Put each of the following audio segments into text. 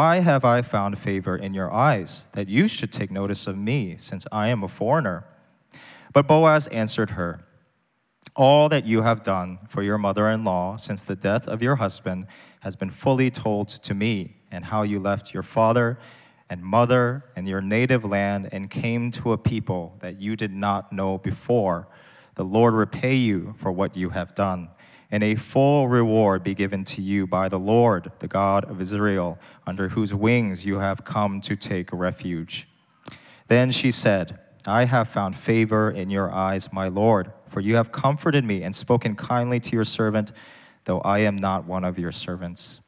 "Why have I found favor in your eyes, that you should take notice of me, since I am a foreigner?" But Boaz answered her, "All that you have done for your mother-in-law since the death of your husband has been fully told to me, and how you left your father and mother and your native land and came to a people that you did not know before. The Lord repay you for what you have done, and a full reward be given to you by the Lord, the God of Israel, under whose wings you have come to take refuge." Then she said, "I have found favor in your eyes, my Lord, for you have comforted me and spoken kindly to your servant, though I am not one of your servants."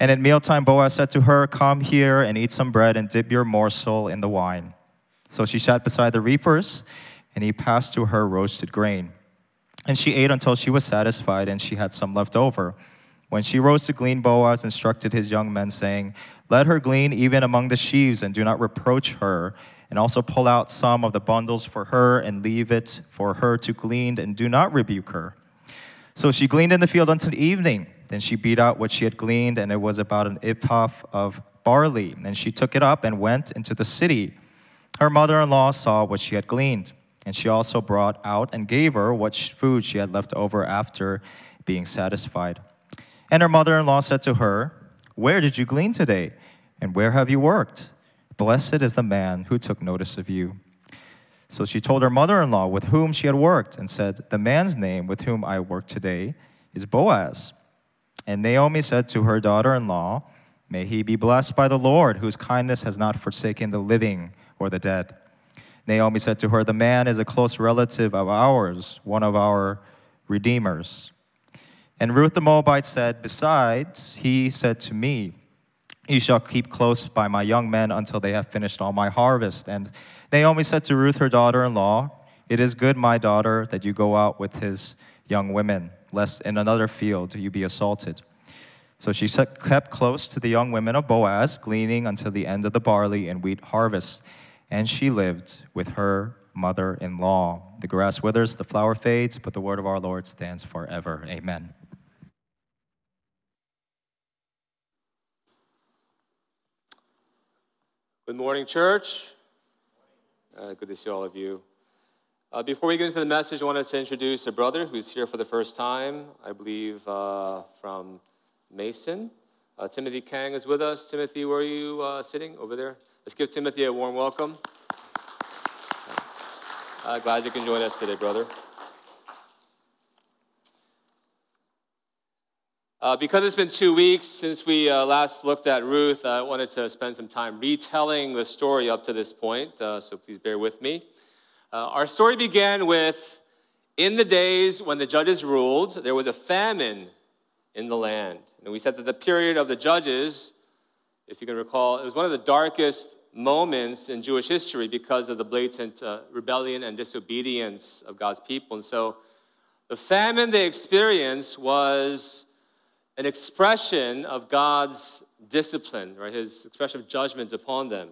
And at mealtime, Boaz said to her, "Come here and eat some bread and dip your morsel in the wine." So she sat beside the reapers, and he passed to her roasted grain. And she ate until she was satisfied, and she had some left over. When she rose to glean, Boaz instructed his young men, saying, "Let her glean even among the sheaves, and do not reproach her. And also pull out some of the bundles for her and leave it for her to glean, and do not rebuke her." So she gleaned in the field until evening. Then she beat out what she had gleaned, and it was about an ephah of barley. And she took it up and went into the city. Her mother-in-law saw what she had gleaned, and she also brought out and gave her what food she had left over after being satisfied. And her mother-in-law said to her, "Where did you glean today, and where have you worked? Blessed is the man who took notice of you." So she told her mother-in-law with whom she had worked and said, "The man's name with whom I worked today is Boaz." And Naomi said to her daughter-in-law, "May he be blessed by the Lord, whose kindness has not forsaken the living or the dead." Naomi said to her, "The man is a close relative of ours, one of our redeemers." And Ruth the Moabite said, "Besides, he said to me, 'You shall keep close by my young men until they have finished all my harvest.'" And Naomi said to Ruth, her daughter-in-law, "It is good, my daughter, that you go out with his young women, lest in another field you be assaulted." So she kept close to the young women of Boaz, gleaning until the end of the barley and wheat harvest. And she lived with her mother-in-law. The grass withers, the flower fades, but the word of our Lord stands forever. Amen. Good morning, church. Good to see all of you. Before we get into the message, I wanted to introduce a brother who's here for the first time, I believe from Mason. Timothy Kang is with us. Timothy, where are you sitting? Over there. Let's give Timothy a warm welcome. Glad you can join us today, brother. Because it's been 2 weeks since we last looked at Ruth, I wanted to spend some time retelling the story up to this point, so please bear with me. Our story began with, in the days when the judges ruled, there was a famine in the land. And we said that the period of the judges, if you can recall, it was one of the darkest moments in Jewish history because of the blatant rebellion and disobedience of God's people. And so the famine they experienced was an expression of God's discipline, right? His expression of judgment upon them.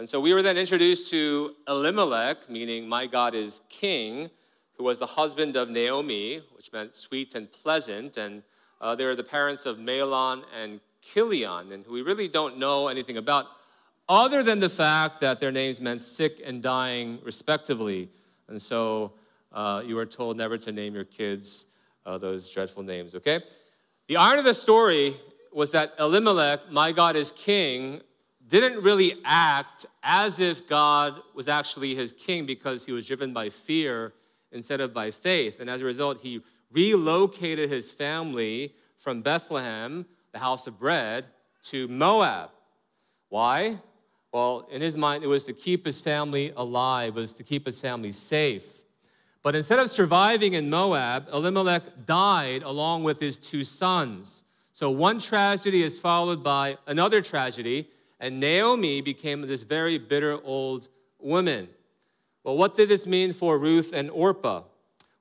And so we were then introduced to Elimelech, meaning my God is king, who was the husband of Naomi, which meant sweet and pleasant. And they are the parents of Mahlon and Chilion, and who we really don't know anything about, other than the fact that their names meant sick and dying, respectively. And so you are told never to name your kids those dreadful names, okay? The irony of the story was that Elimelech, my God is king, didn't really act as if God was actually his king because he was driven by fear instead of by faith. And as a result, he relocated his family from Bethlehem, the house of bread, to Moab. Why? Well, in his mind, it was to keep his family alive, it was to keep his family safe. But instead of surviving in Moab, Elimelech died along with his two sons. So one tragedy is followed by another tragedy, and Naomi became this very bitter old woman. Well, what did this mean for Ruth and Orpah?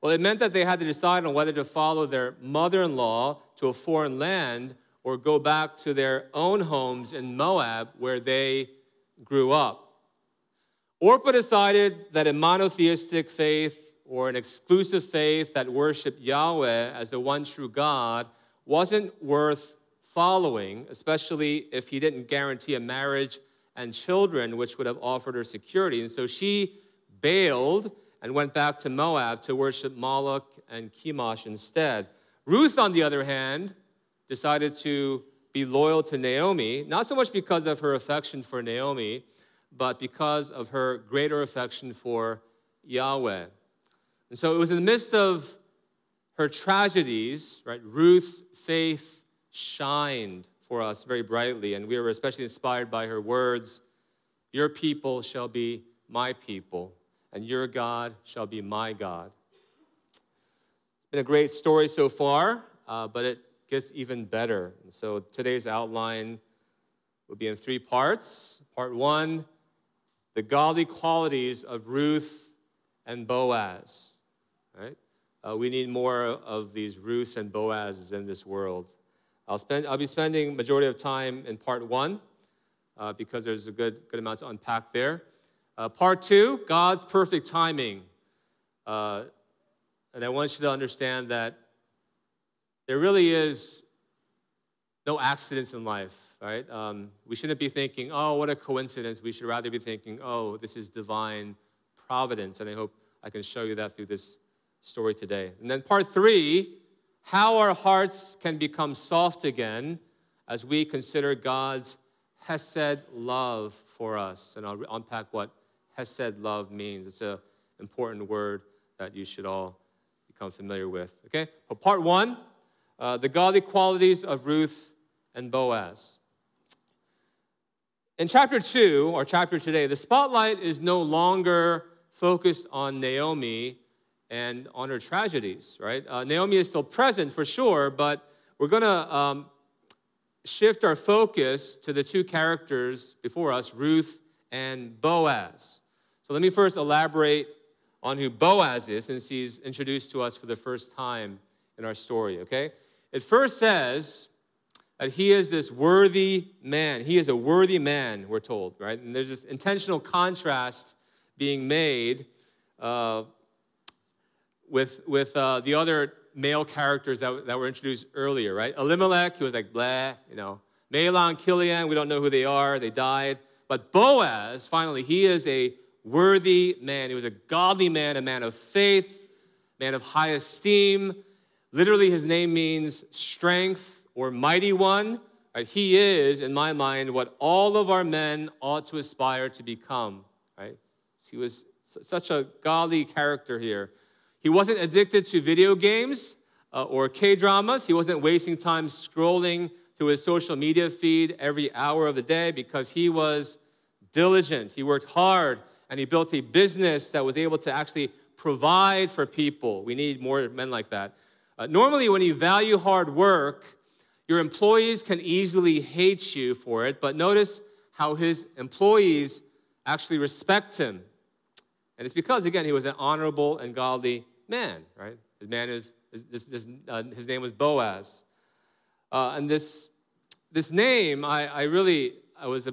Well, it meant that they had to decide on whether to follow their mother-in-law to a foreign land or go back to their own homes in Moab where they grew up. Orpah decided that a monotheistic faith or an exclusive faith that worshiped Yahweh as the one true God wasn't worth following, especially if he didn't guarantee a marriage and children, which would have offered her security. And so she bailed and went back to Moab to worship Moloch and Chemosh instead. Ruth, on the other hand, decided to be loyal to Naomi, not so much because of her affection for Naomi, but because of her greater affection for Yahweh. And so it was in the midst of her tragedies, right? Ruth's faith shined for us very brightly, and we were especially inspired by her words, "Your people shall be my people, and your God shall be my God." It's been a great story so far, but it gets even better. And so today's outline will be in three parts. Part one, the godly qualities of Ruth and Boaz. Right? We need more of these Ruths and Boazes in this world. I'll be spending majority of time in part one because there's a good amount to unpack there. Part two, God's perfect timing. And I want you to understand that there really is no accidents in life, right? We shouldn't be thinking, oh, what a coincidence. We should rather be thinking, oh, this is divine providence. And I hope I can show you that through this story today. And then part three, how our hearts can become soft again as we consider God's Hesed love for us. And I'll unpack what Hesed love means. It's an important word that you should all become familiar with, okay? But part one, the godly qualities of Ruth and Boaz. In chapter 2, our chapter today, the spotlight is no longer focused on Naomi and on her tragedies, right? Naomi is still present for sure, but we're going to shift our focus to the two characters before us, Ruth and Boaz. So let me first elaborate on who Boaz is, since he's introduced to us for the first time in our story, okay? It first says that he is this worthy man. He is a worthy man, we're told, right? And there's this intentional contrast being made with the other male characters that were introduced earlier, right? Elimelech, he was like, blah, you know. Mahlon, Chilion, we don't know who they are. They died. But Boaz, finally, he is a worthy man. He was a godly man, a man of faith, man of high esteem. Literally, his name means strength or mighty one. Right? He is, in my mind, what all of our men ought to aspire to become. Right? He was such a godly character here. He wasn't addicted to video games or K-dramas. He wasn't wasting time scrolling through his social media feed every hour of the day because he was diligent. He worked hard, and he built a business that was able to actually provide for people. We need more men like that. Normally, when you value hard work, your employees can easily hate you for it, but notice how his employees actually respect him. And it's because, again, he was an honorable and godly man, right? His name was Boaz. And this name, I really I was,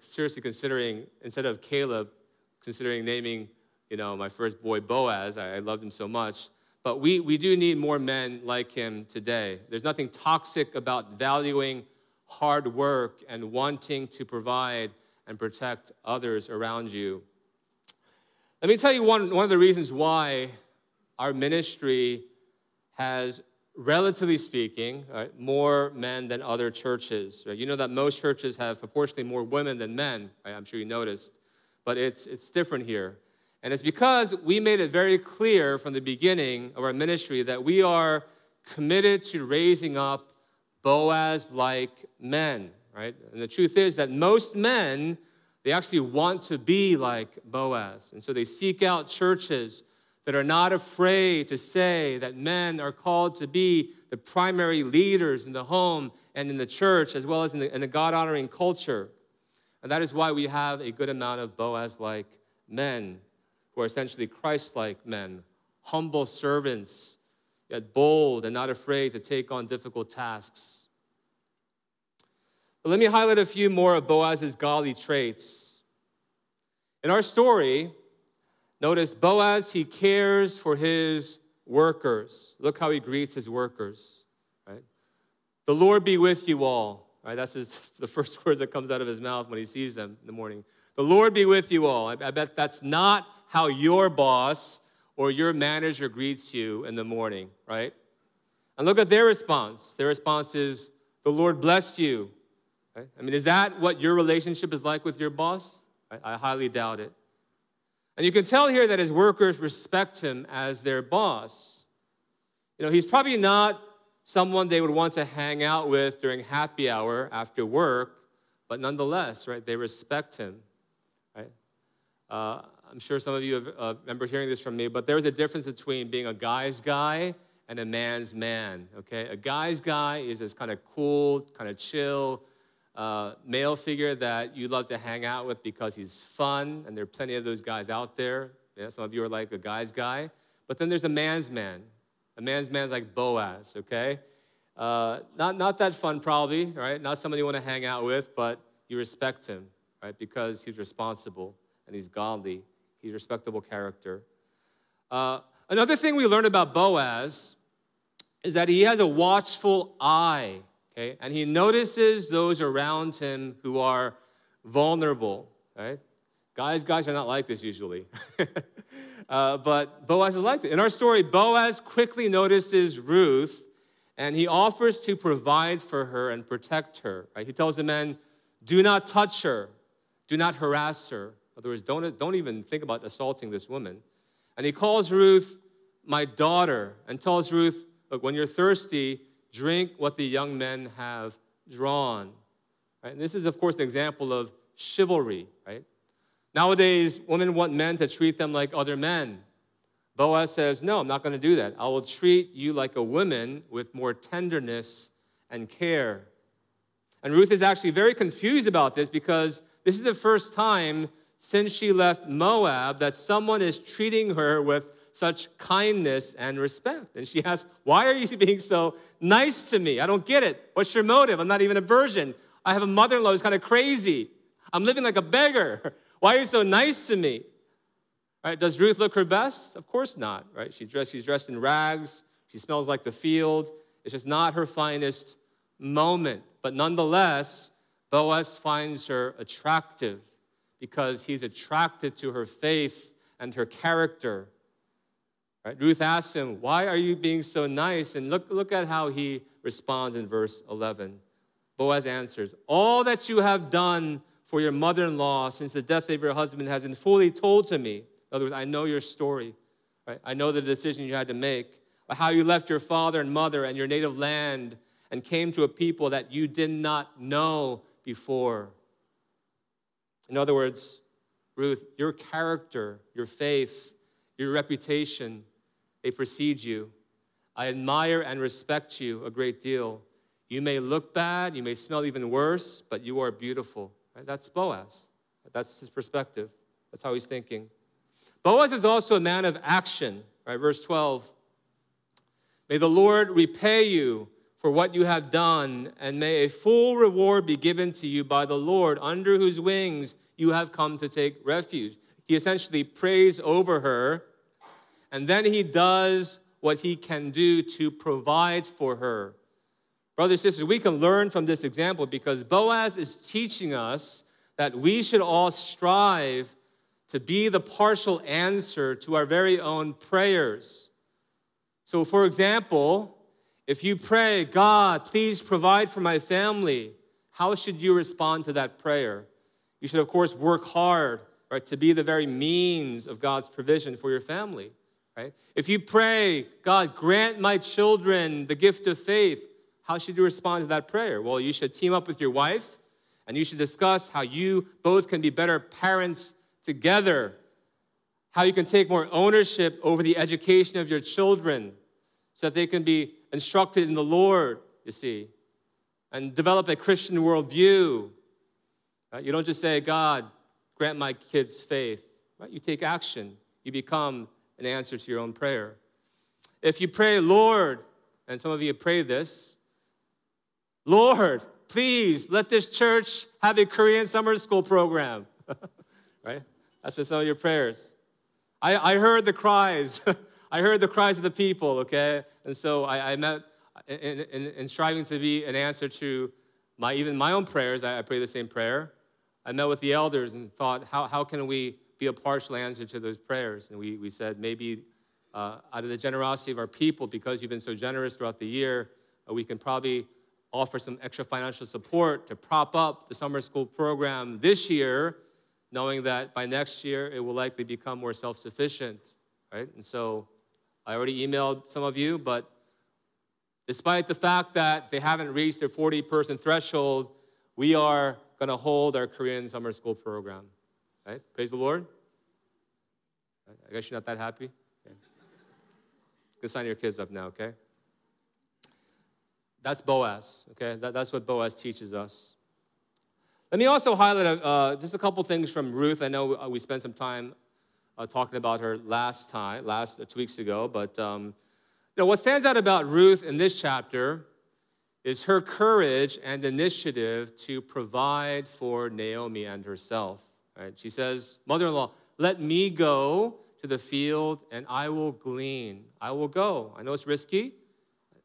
seriously considering, instead of Caleb, considering naming, my first boy Boaz. I loved him so much. But we do need more men like him today. There's nothing toxic about valuing hard work and wanting to provide and protect others around you. Let me tell you one of the reasons why our ministry has, relatively speaking, right, more men than other churches. Right? You know that most churches have proportionally more women than men. Right? I'm sure you noticed. But it's different here. And it's because we made it very clear from the beginning of our ministry that we are committed to raising up Boaz-like men, right? And the truth is that most men, they actually want to be like Boaz. And so they seek out churches that are not afraid to say that men are called to be the primary leaders in the home and in the church, as well as in the God-honoring culture. And that is why we have a good amount of Boaz-like men, who are essentially Christ-like men, humble servants, yet bold and not afraid to take on difficult tasks. But let me highlight a few more of Boaz's godly traits. In our story, notice Boaz, he cares for his workers. Look how he greets his workers. Right? The Lord be with you all. Right? That's the first words that comes out of his mouth when he sees them in the morning. The Lord be with you all. I bet that's not how your boss or your manager greets you in the morning, right? And look at their response. Their response is, the Lord bless you. Right? I mean, is that what your relationship is like with your boss? I highly doubt it. And you can tell here that his workers respect him as their boss. He's probably not someone they would want to hang out with during happy hour after work, but nonetheless, right, they respect him, right? I'm sure some of you have, remember hearing this from me, but there's a difference between being a guy's guy and a man's man, okay? A guy's guy is this kind of cool, kind of chill male figure that you love to hang out with because he's fun, and there are plenty of those guys out there. Yeah, some of you are like a guy's guy. But then there's a man's man. A man's man's like Boaz, okay? Not that fun probably, right? Not somebody you want to hang out with, but you respect him, right? Because he's responsible and he's godly. He's a respectable character. Another thing we learned about Boaz is that he has a watchful eye, okay? And he notices those around him who are vulnerable, right? Guys are not like this usually. But Boaz is like this. In our story, Boaz quickly notices Ruth, and he offers to provide for her and protect her, right? He tells the men, do not touch her, do not harass her. In other words, don't even think about assaulting this woman. And he calls Ruth my daughter and tells Ruth, look, when you're thirsty, drink what the young men have drawn. Right? And this is, of course, an example of chivalry, right? Nowadays, women want men to treat them like other men. Boaz says, no, I'm not going to do that. I will treat you like a woman with more tenderness and care. And Ruth is actually very confused about this because this is the first time since she left Moab that someone is treating her with such kindness and respect. And she asks, why are you being so nice to me? I don't get it. What's your motive? I'm not even a virgin. I have a mother-in-law who's kind of crazy. I'm living like a beggar. Why are you so nice to me? Right, does Ruth look her best? Of course not. Right? She's dressed in rags. She smells like the field. It's just not her finest moment. But nonetheless, Boaz finds her attractive, because he's attracted to her faith and her character. Right? Ruth asks him, why are you being so nice? And look at how he responds in verse 11. Boaz answers, all that you have done for your mother-in-law since the death of your husband has been fully told to me. In other words, I know your story. Right? I know the decision you had to make, how you left your father and mother and your native land and came to a people that you did not know before. In other words, Ruth, your character, your faith, your reputation, they precede you. I admire and respect you a great deal. You may look bad, you may smell even worse, but you are beautiful. Right? That's Boaz. That's his perspective. That's how he's thinking. Boaz is also a man of action. Right? Verse 12, may the Lord repay you for what you have done, and may a full reward be given to you by the Lord, under whose wings you have come to take refuge." He essentially prays over her, and then he does what he can do to provide for her. Brothers and sisters, we can learn from this example because Boaz is teaching us that we should all strive to be the partial answer to our very own prayers. So for example, if you pray, "God, please provide for my family," how should you respond to that prayer? You should, of course, work hard, right, to be the very means of God's provision for your family, right? If you pray, "God, grant my children the gift of faith," how should you respond to that prayer? Well, you should team up with your wife, and you should discuss how you both can be better parents together, how you can take more ownership over the education of your children so that they can be instructed in the Lord, you see, and develop a Christian worldview. You don't just say, "God, grant my kids faith." Right? You take action. You become an answer to your own prayer. If you pray, "Lord," and some of you pray this, "Lord, please let this church have a Korean summer school program." Right? That's for some of your prayers. I heard the cries. I heard the cries of the people, okay? And so I met in striving to be an answer to my own prayers. I pray the same prayer. I met with the elders and thought, how can we be a partial answer to those prayers? And we said, maybe out of the generosity of our people, because you've been so generous throughout the year, we can probably offer some extra financial support to prop up the summer school program this year, knowing that by next year it will likely become more self-sufficient, right? And so I already emailed some of you, but despite the fact that they haven't reached their 40-person threshold, we are going to hold our Korean summer school program, right? Praise the Lord. I guess you're not that happy. Okay. You can sign your kids up now, okay? That's Boaz, okay? That's what Boaz teaches us. Let me also highlight just a couple things from Ruth. I know we spent some time talking about her last 2 weeks ago, but what stands out about Ruth in this chapter is her courage and initiative to provide for Naomi and herself, right? She says, "Mother-in-law, let me go to the field and I will glean. I will go. I know it's risky.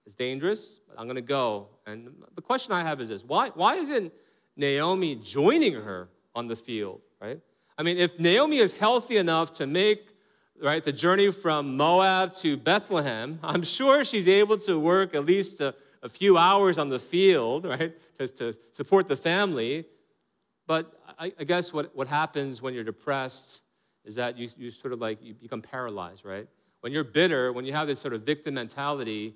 It's dangerous, but I'm going to go." And the question I have is this: why isn't Naomi joining her on the field, right? I mean, if Naomi is healthy enough to make, right, the journey from Moab to Bethlehem, I'm sure she's able to work at least a few hours on the field, right, just to support the family. But I guess what happens when you're depressed is that you sort of like, you become paralyzed, right? When you're bitter, when you have this sort of victim mentality,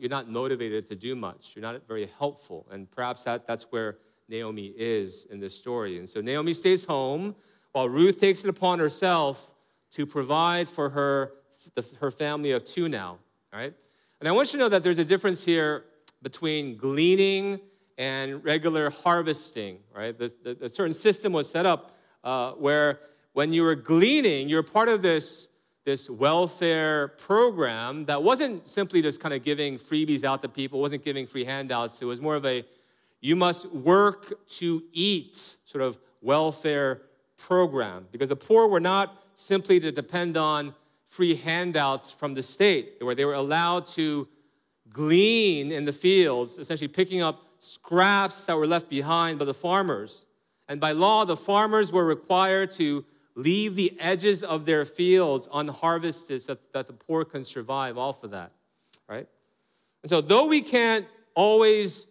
you're not motivated to do much. You're not very helpful. And perhaps that's where Naomi is in this story. And so Naomi stays home while Ruth takes it upon herself to provide for her family of two now, right? And I want you to know that there's a difference here between gleaning and regular harvesting, right? A certain system was set up where when you were gleaning, you're part of this welfare program that wasn't simply just kind of giving freebies out to people, wasn't giving free handouts. It was more of a, you must work to eat sort of welfare program, because the poor were not simply to depend on free handouts from the state, where they were allowed to glean in the fields, essentially picking up scraps that were left behind by the farmers. And by law, the farmers were required to leave the edges of their fields unharvested so that the poor can survive off of that, right? And so though we can't always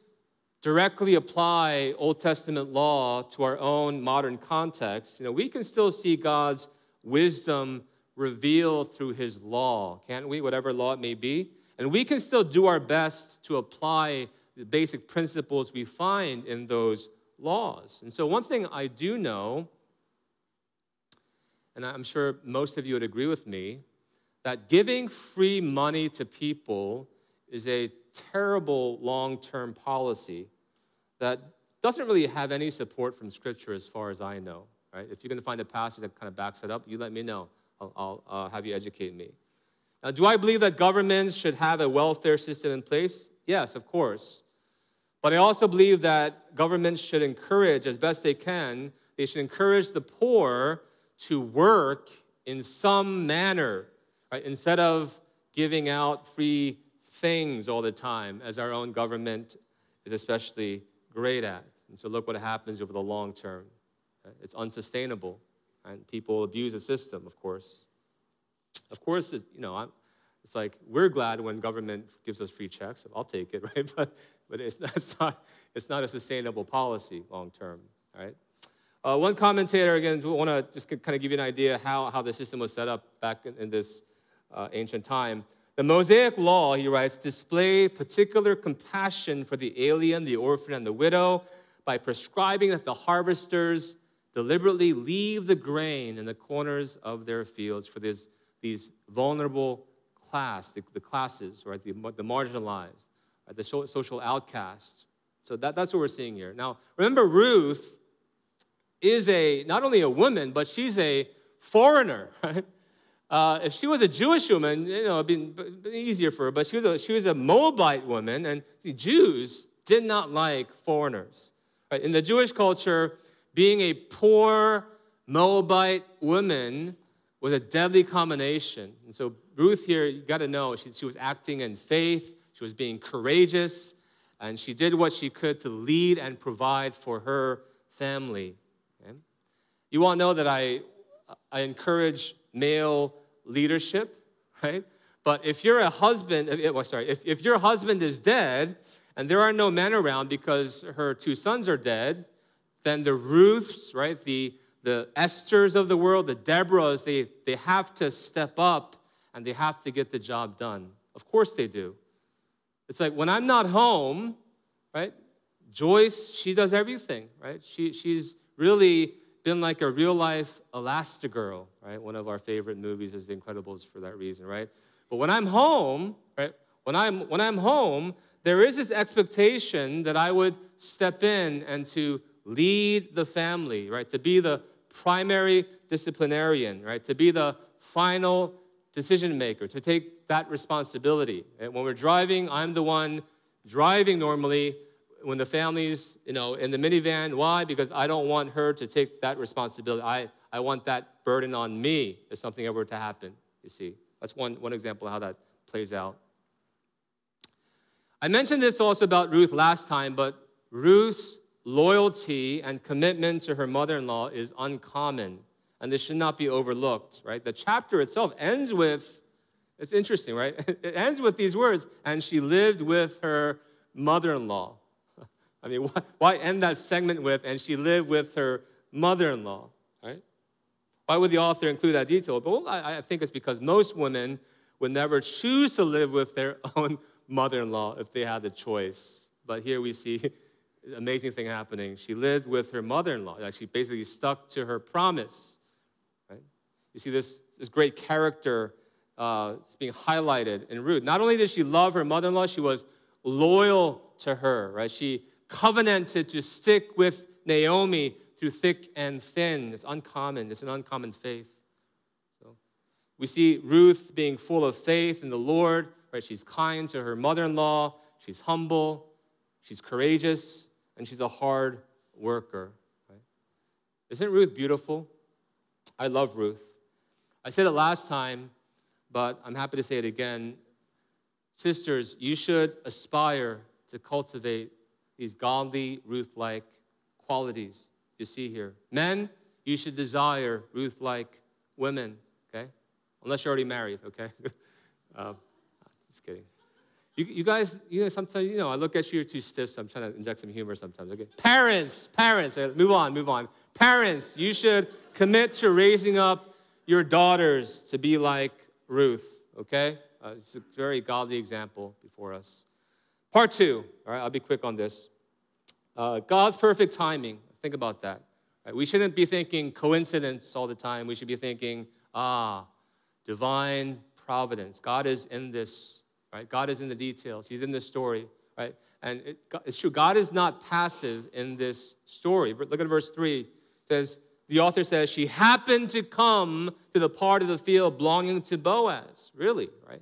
directly apply Old Testament law to our own modern context, we can still see God's wisdom revealed through his law, can't we? Whatever law it may be. And we can still do our best to apply the basic principles we find in those laws. And so one thing I do know, and I'm sure most of you would agree with me, that giving free money to people is a terrible long-term policy that doesn't really have any support from Scripture as far as I know, right? If you're going to find a passage that kind of backs it up, you let me know. I'll have you educate me. Now, do I believe that governments should have a welfare system in place? Yes, of course. But I also believe that governments should encourage, as best they can, they should encourage the poor to work in some manner, right? Instead of giving out free things all the time, as our own government is especially great at. And so look what happens over the long term. It's unsustainable, and people abuse the system, of course. Of course, it's like we're glad when government gives us free checks. I'll take it, right? But it's not a sustainable policy long term, right? One commentator, again, want to just kind of give you an idea how the system was set up back in this ancient time. The Mosaic Law, he writes, displayed particular compassion for the alien, the orphan, and the widow by prescribing that the harvesters deliberately leave the grain in the corners of their fields for these vulnerable class, the classes, right? The marginalized, right? The social outcasts. So that's what we're seeing here. Now, remember, Ruth is not only a woman, but she's a foreigner, right? If she was a Jewish woman, it'd been easier for her, but she was a Moabite woman, and the Jews did not like foreigners, right? In the Jewish culture, being a poor Moabite woman was a deadly combination. And so Ruth here, you got to know, she was acting in faith, she was being courageous, and she did what she could to lead and provide for her family. Okay? You all know that I encourage male leadership, right? But if you're a husband, if your husband is dead and there are no men around because her two sons are dead, then the Ruths, right, the Esthers of the world, the Deborahs, they have to step up and they have to get the job done. Of course they do. It's like when I'm not home, right? Joyce, she does everything, right? She's really been like a real-life Elastigirl, right? One of our favorite movies is The Incredibles for that reason, right? But when I'm home, right? When I'm home, there is this expectation that I would step in and to lead the family, right? To be the primary disciplinarian, right? To be the final decision maker, to take that responsibility. Right? When we're driving, I'm the one driving normally. When the family's, in the minivan, why? Because I don't want her to take that responsibility. I want that burden on me if something ever were to happen, you see. That's one example of how that plays out. I mentioned this also about Ruth last time, but Ruth's loyalty and commitment to her mother-in-law is uncommon, and this should not be overlooked, right? The chapter itself ends with, it's interesting, right? It ends with these words, and she lived with her mother-in-law. I mean, why end that segment with, and she lived with her mother-in-law, right? Why would the author include that detail? Well, I think it's because most women would never choose to live with their own mother-in-law if they had the choice. But here we see an amazing thing happening. She lived with her mother-in-law. Like she basically stuck to her promise, right? You see this great character being highlighted in Ruth. Not only did she love her mother-in-law, she was loyal to her, right? She covenanted to stick with Naomi through thick and thin. It's uncommon. It's an uncommon faith. So we see Ruth being full of faith in the Lord, right? She's kind to her mother-in-law. She's humble. She's courageous. And she's a hard worker, right? Isn't Ruth beautiful? I love Ruth. I said it last time, but I'm happy to say it again. Sisters, you should aspire to cultivate these godly, Ruth-like qualities you see here. Men, you should desire Ruth-like women, okay? Unless you're already married, okay? Just kidding. You guys, sometimes, I look at you, you're too stiff, so I'm trying to inject some humor sometimes, okay? Parents, move on. Parents, you should commit to raising up your daughters to be like Ruth, okay? It's a very godly example before us. Part 2, all right, I'll be quick on this. God's perfect timing, think about that. Right? We shouldn't be thinking coincidence all the time. We should be thinking, divine providence. God is in this, right? God is in the details. He's in this story, right? And it's true, God is not passive in this story. Look at verse 3. It says, The author says she happened to come to the part of the field belonging to Boaz. Really, right?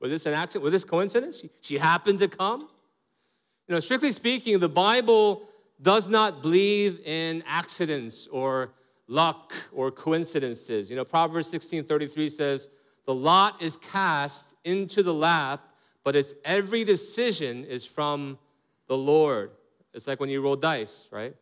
Was this an accident? Was this coincidence? She happened to come? You know, strictly speaking, the Bible does not believe in accidents or luck or coincidences. You know, Proverbs 16:33 says, the lot is cast into the lap, but its every decision is from the Lord. It's like when you roll dice, right?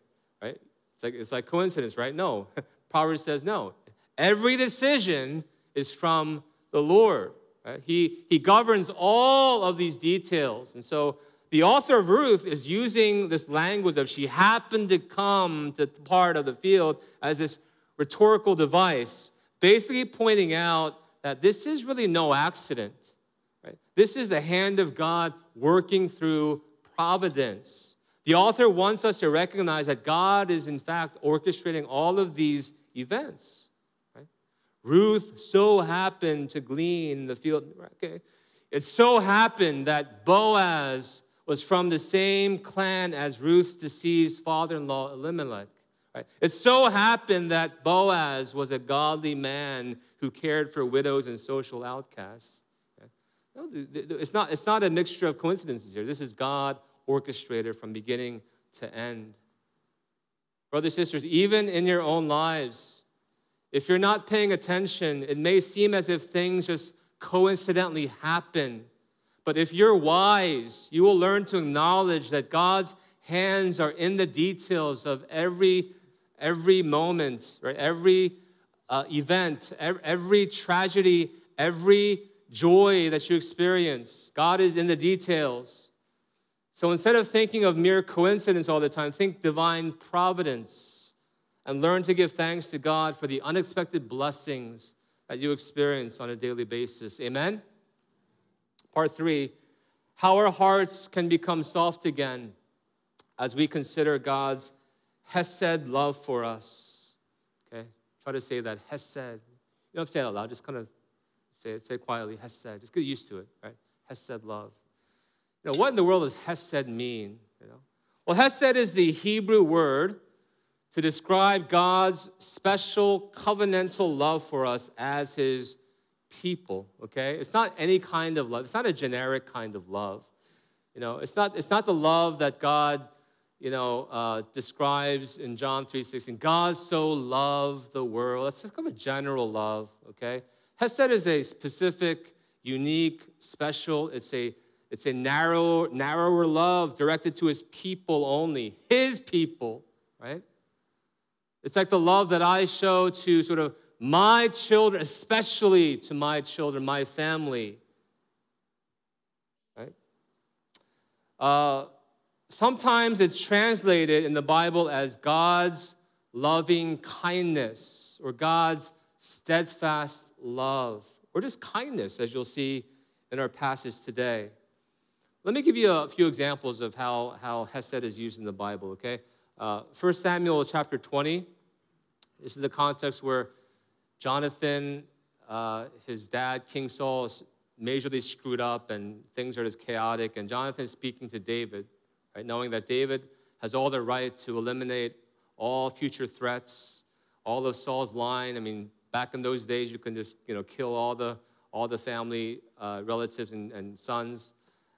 It's like coincidence, right? No. Proverbs says no. Every decision is from the Lord. Right? He governs all of these details. And so the author of Ruth is using this language of she happened to come to part of the field as this rhetorical device, basically pointing out that this is really no accident. Right? This is the hand of God working through providence. The author wants us to recognize that God is, in fact, orchestrating all of these events. Right? Ruth so happened to glean the field. Okay. It so happened that Boaz was from the same clan as Ruth's deceased father-in-law, Elimelech. Right? It so happened that Boaz was a godly man who cared for widows and social outcasts. Right? No, it's not a mixture of coincidences here. This is God orchestrated from beginning to end. Brothers and sisters, even in your own lives, if you're not paying attention, it may seem as if things just coincidentally happen. But if you're wise, you will learn to acknowledge that God's hands are in the details of every moment, right? Every event, every tragedy, every joy that you experience. God is in the details. So instead of thinking of mere coincidence all the time, think divine providence and learn to give thanks to God for the unexpected blessings that you experience on a daily basis. Amen? Part 3, how our hearts can become soft again as we consider God's Hesed love for us. Okay? Try to say that, Hesed. You don't have to say it out loud. Just kind of say it quietly, Hesed. Just get used to it, right? Hesed love. You know, what in the world does Hesed mean? You know? Well, Hesed is the Hebrew word to describe God's special covenantal love for us as his people, okay? It's not any kind of love. It's not a generic kind of love. You know, it's not the love that God, you know, describes in John 3:16. God so loved the world. That's just kind of a general love, okay? Hesed is a specific, unique, special, it's a narrower love directed to his people only. His people, right? It's like the love that I show to sort of my children, especially to my children, my family, right? Sometimes it's translated in the Bible as God's loving kindness or God's steadfast love or just kindness, as you'll see in our passage today. Let me give you a few examples of how Hesed is used in the Bible, okay? 1 Samuel chapter 20. This is the context where Jonathan, his dad, King Saul, is majorly screwed up and things are just chaotic. And Jonathan is speaking to David, right? Knowing that David has all the right to eliminate all future threats, all of Saul's line. I mean, back in those days, you can just, you know, kill all the family relatives and sons.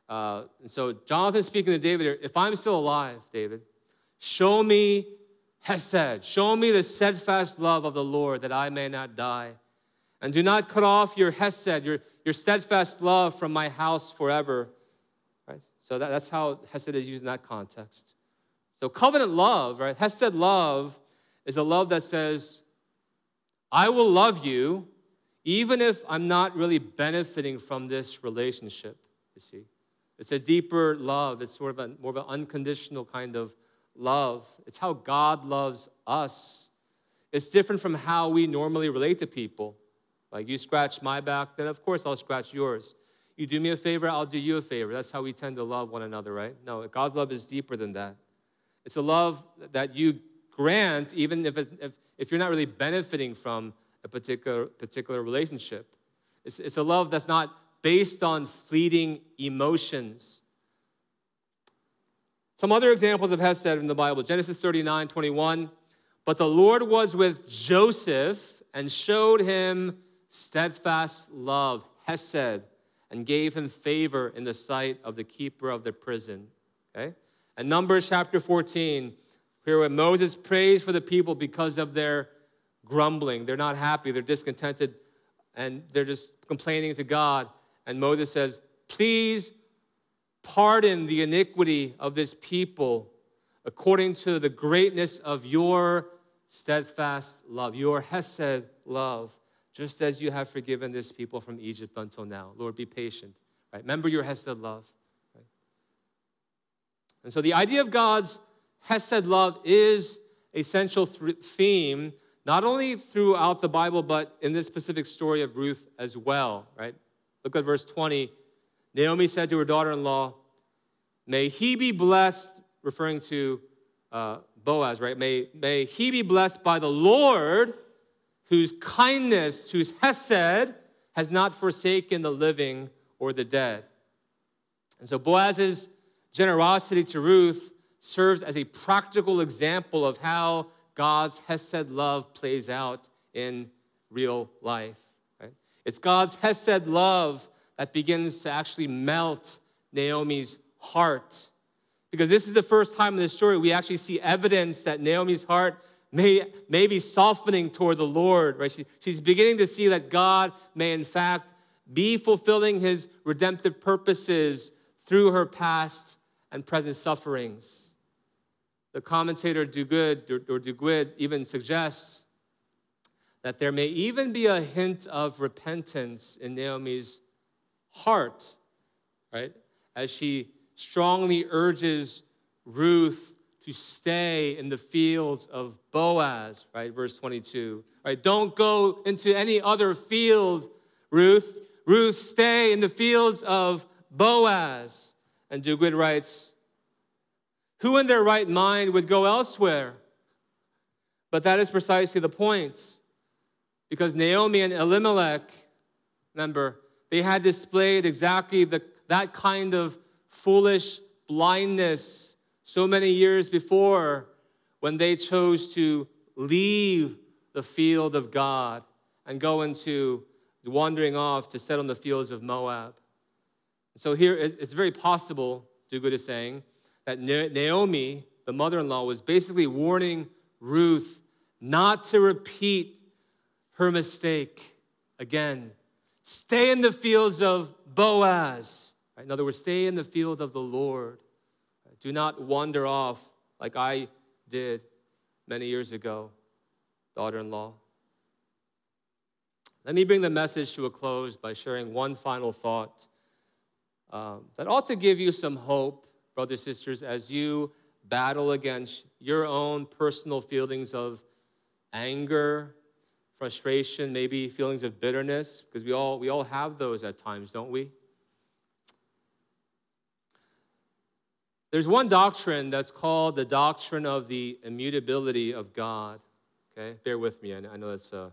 And so Jonathan's speaking to David here, if I'm still alive, David, show me Hesed. Show me the steadfast love of the Lord that I may not die. And do not cut off your Hesed, your steadfast love from my house forever. Right? So that's how Hesed is used in that context. So covenant love, right? Hesed love is a love that says, I will love you even if I'm not really benefiting from this relationship, you see. It's a deeper love. It's sort of more of an unconditional kind of love. It's how God loves us. It's different from how we normally relate to people. Like, you scratch my back, then of course I'll scratch yours. You do me a favor, I'll do you a favor. That's how we tend to love one another, right? No, God's love is deeper than that. It's a love that you grant even if you're not really benefiting from a particular relationship. It's a love that's not based on fleeting emotions. Some other examples of Hesed in the Bible. Genesis 39:21, But the Lord was with Joseph and showed him steadfast love, Hesed, and gave him favor in the sight of the keeper of the prison. Okay? And Numbers chapter 14, here where Moses prays for the people because of their grumbling. They're not happy, they're discontented, and they're just complaining to God. And Moses says, please pardon the iniquity of this people according to the greatness of your steadfast love, your Hesed love, just as you have forgiven this people from Egypt until now. Lord, be patient. Right? Remember your Hesed love. Right? And so the idea of God's Hesed love is a central theme, not only throughout the Bible, but in this specific story of Ruth as well. Right? Look at verse 20. Naomi said to her daughter-in-law, may he be blessed, referring to Boaz, right? May he be blessed by the Lord, whose kindness, whose Hesed, has not forsaken the living or the dead. And so Boaz's generosity to Ruth serves as a practical example of how God's Hesed love plays out in real life. Right? It's God's Hesed love that begins to actually melt Naomi's heart, because this is the first time in this story we actually see evidence that Naomi's heart may be softening toward the Lord, right? She's beginning to see that God may, in fact, be fulfilling his redemptive purposes through her past and present sufferings. The commentator Duguid even suggests that there may even be a hint of repentance in Naomi's heart, right? As she strongly urges Ruth to stay in the fields of Boaz, right? Verse 22, right? Don't go into any other field, Ruth. Ruth, stay in the fields of Boaz. And Duguid writes, who in their right mind would go elsewhere? But that is precisely the point, because Naomi and Elimelech, remember, they had displayed exactly that kind of foolish blindness so many years before when they chose to leave the field of God and go into wandering off to settle in the fields of Moab. So here it's very possible, Duguid is saying, that Naomi, the mother-in-law, was basically warning Ruth not to repeat her mistake again. Stay in the fields of Boaz. In other words, stay in the field of the Lord. Do not wander off like I did many years ago, daughter-in-law. Let me bring the message to a close by sharing one final thought that ought to give you some hope, brothers and sisters, as you battle against your own personal feelings of anger, frustration, maybe feelings of bitterness, because we all have those at times, don't we? There's one doctrine that's called the doctrine of the immutability of God, okay? Bear with me. I know that's that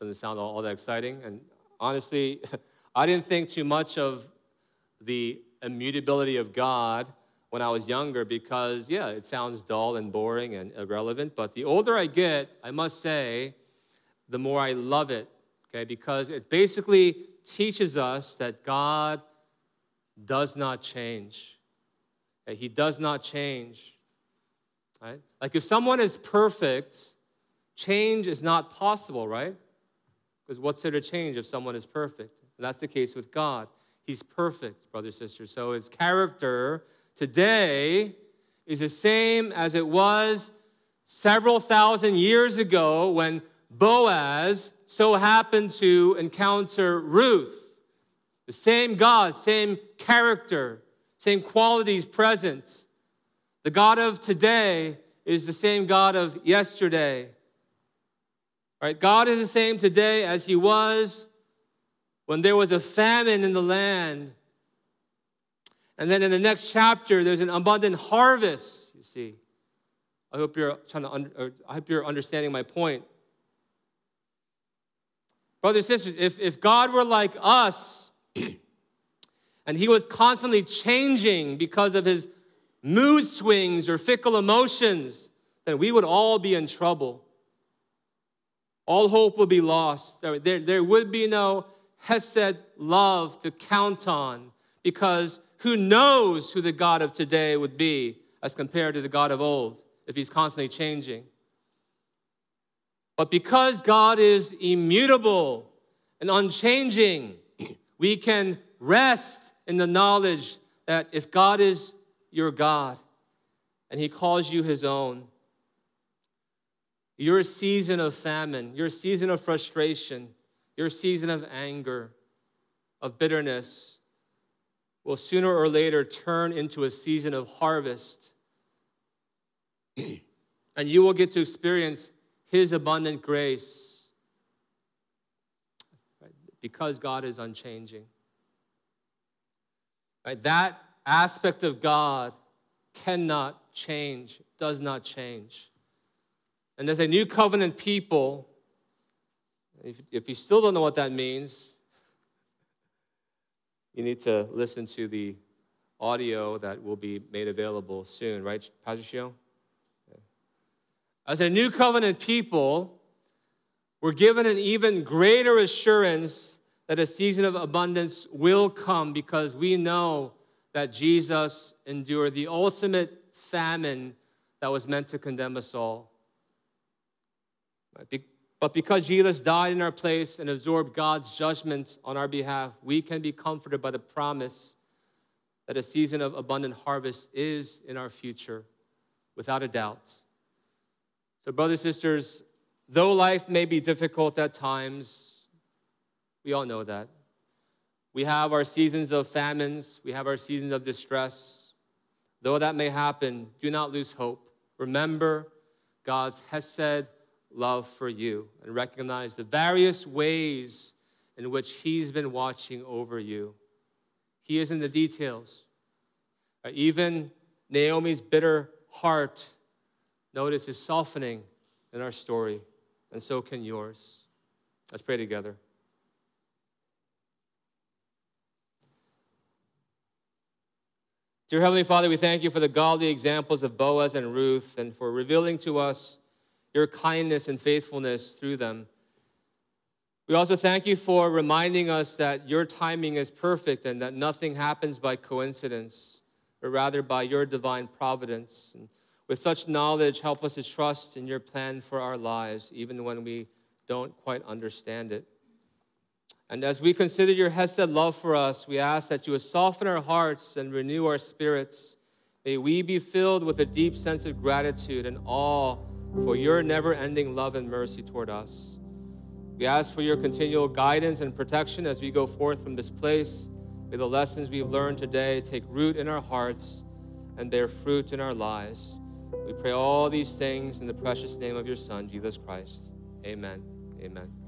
doesn't sound all that exciting. And honestly, I didn't think too much of the immutability of God when I was younger because, yeah, it sounds dull and boring and irrelevant. But the older I get, I must say, the more I love it, okay? Because it basically teaches us that God does not change. He does not change, right? Like if someone is perfect, change is not possible, right? Because what's there to change if someone is perfect? And that's the case with God. He's perfect, brothers and sisters. So his character today is the same as it was several thousand years ago when Boaz so happened to encounter Ruth. The same God, same character, same qualities present. The God of today is the same God of yesterday. Right? God is the same today as he was when there was a famine in the land. And then in the next chapter, there's an abundant harvest, you see. I hope you're understanding my point. Brothers and sisters, if God were like us, and he was constantly changing because of his mood swings or fickle emotions, then we would all be in trouble. All hope would be lost. There would be no Hesed love to count on, because who knows who the God of today would be as compared to the God of old if he's constantly changing. But because God is immutable and unchanging, we can rest in the knowledge that if God is your God and he calls you his own, your season of famine, your season of frustration, your season of anger, of bitterness, will sooner or later turn into a season of harvest. And you will get to experience his abundant grace because God is unchanging. That aspect of God cannot change, does not change. And as a new covenant people, if you still don't know what that means, you need to listen to the audio that will be made available soon, right, Pastor Shio? Yeah. As a new covenant people, we're given an even greater assurance that a season of abundance will come, because we know that Jesus endured the ultimate famine that was meant to condemn us all. But because Jesus died in our place and absorbed God's judgment on our behalf, we can be comforted by the promise that a season of abundant harvest is in our future, without a doubt. So, brothers and sisters, though life may be difficult at times, we all know that. We have our seasons of famines, we have our seasons of distress. Though that may happen, do not lose hope. Remember God's Hesed love for you, and recognize the various ways in which he's been watching over you. He is in the details. Even Naomi's bitter heart, notice, is softening in our story, and so can yours. Let's pray together. Dear Heavenly Father, we thank you for the godly examples of Boaz and Ruth, and for revealing to us your kindness and faithfulness through them. We also thank you for reminding us that your timing is perfect and that nothing happens by coincidence, but rather by your divine providence. And with such knowledge, help us to trust in your plan for our lives, even when we don't quite understand it. And as we consider your Hesed love for us, we ask that you would soften our hearts and renew our spirits. May we be filled with a deep sense of gratitude and awe for your never-ending love and mercy toward us. We ask for your continual guidance and protection as we go forth from this place. May the lessons we've learned today take root in our hearts and bear fruit in our lives. We pray all these things in the precious name of your Son, Jesus Christ. Amen. Amen.